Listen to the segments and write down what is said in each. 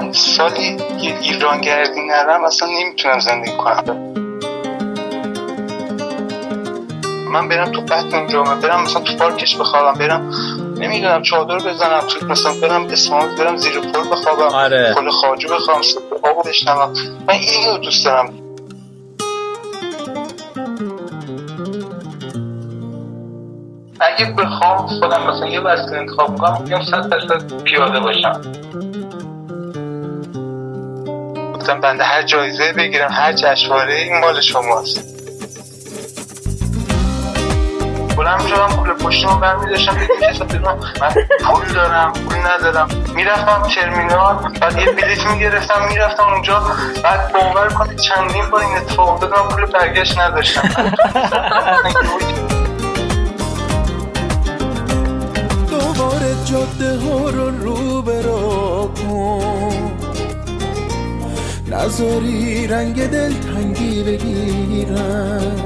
من سالی یه ایرانگردی نرم اصلا نمیتونم زندگی کنم. من برم تو بطن جامعه، برم مثلا تو پارکش بخوابم، برم نمیدونم چادر بزنم، مثلا برم اسمانت، برم زیر پل بخوابم، پل خواجو بخوابم، سطح آب بشنم. من اینو دوست دارم. اگه بخوام خودم مثلا یه وسیله انتخاب کنم، میگم 100% پیاده باشم. گفتم بنده هر جایزه بگیرم، هر جشنواره این مال شماست. بلند شدم، پول پشتمو برمی‌داشتم، من پول دارم، پول ندارم. میرفتم ترمینال، بعد یه بلیط میگرفتم، میرفتم اونجا، بعد باور کنید چندین بار این اتفاق افتاد، من پول برگشت نداشتم. دوباره جاده ها رو برو کن، نذاری رنگ دلتنگی بگیرم،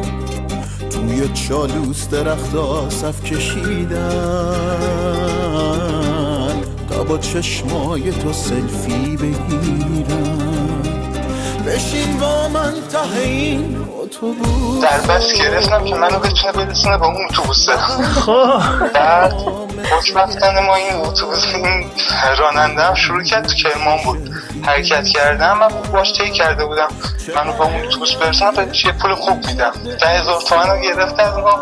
توی چالوس درختا صف کشیدن، تا با چشمای تو سلفی بگیرم، بشین با من ته این اتوبوس. در بس گرفتم که منو بتونه برسونه با اون اتوبوسه. بعد خوشبختانه ما این اتوبوس، این راننده‌ام شروع کرد، تو کرمان بود حرکت کردم، من باش طی کرده بودم منو با اون اتوبوس برسونه، بعد یه پول خوب میدم، 10,000 تومن رو گرفت از ما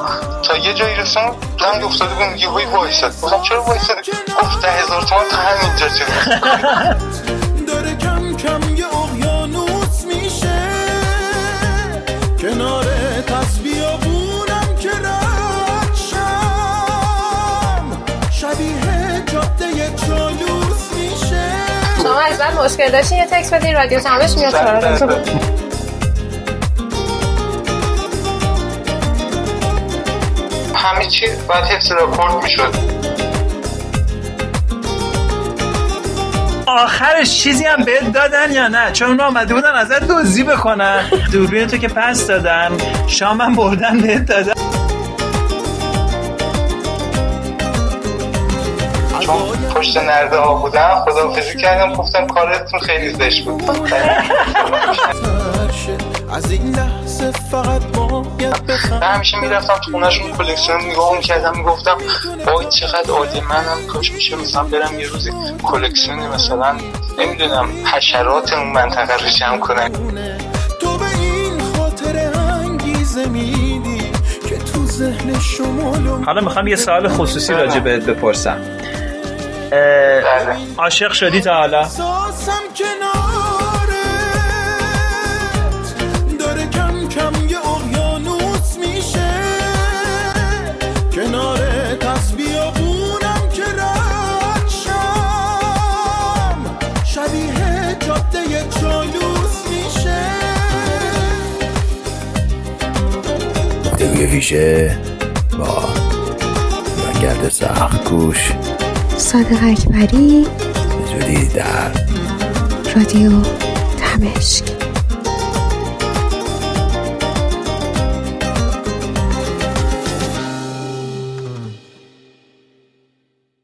تا یه جایی رسوند، لنگ افتاده بود، یه هوی وایساد. گفتم چرا وایساد؟ گفت 10,000 تومن تا همینجا چه داره کم کم یه اقیانوس میشه کنار تصویه بونم که رشم شبیه جاده چالوس میشه. شما از بعد مشکل داشتین یه تکس بدین رادیو تمشک میاد سراغتون. همه چی باید حفظ رکورد میشد. آخرش چیزی هم بهت دادن یا نه؟ چون اونا آمده بودن ازت دوزی بکنن. دوربین تو که پس دادن، شام هم بردن بهت دادن. چون پشت نرده ها بودم خداحافظی کردم، گفتم کارتون خیلی زشت بود. از این لحظه فقط باید بخم. من همیشه میرفتم تو خونهشون کلکسیون نگاه میکردم، میگفتم وای چقدر عادی، من هم کاش میشه مثلا برم یه روزی کلکسیون مثلا نمیدونم حشرات اون منطقه رو جمع کنم. تو به این خاطره انگیزه میدی که تو ذهن شما. حالا میخوام یه سوال خصوصی راجع بهت بپرسم. عاشق شدی تا حالا؟ روی ویژه با ایرانگرد سخت کوش صادق اکبری، به جدی در رادیو تمشک.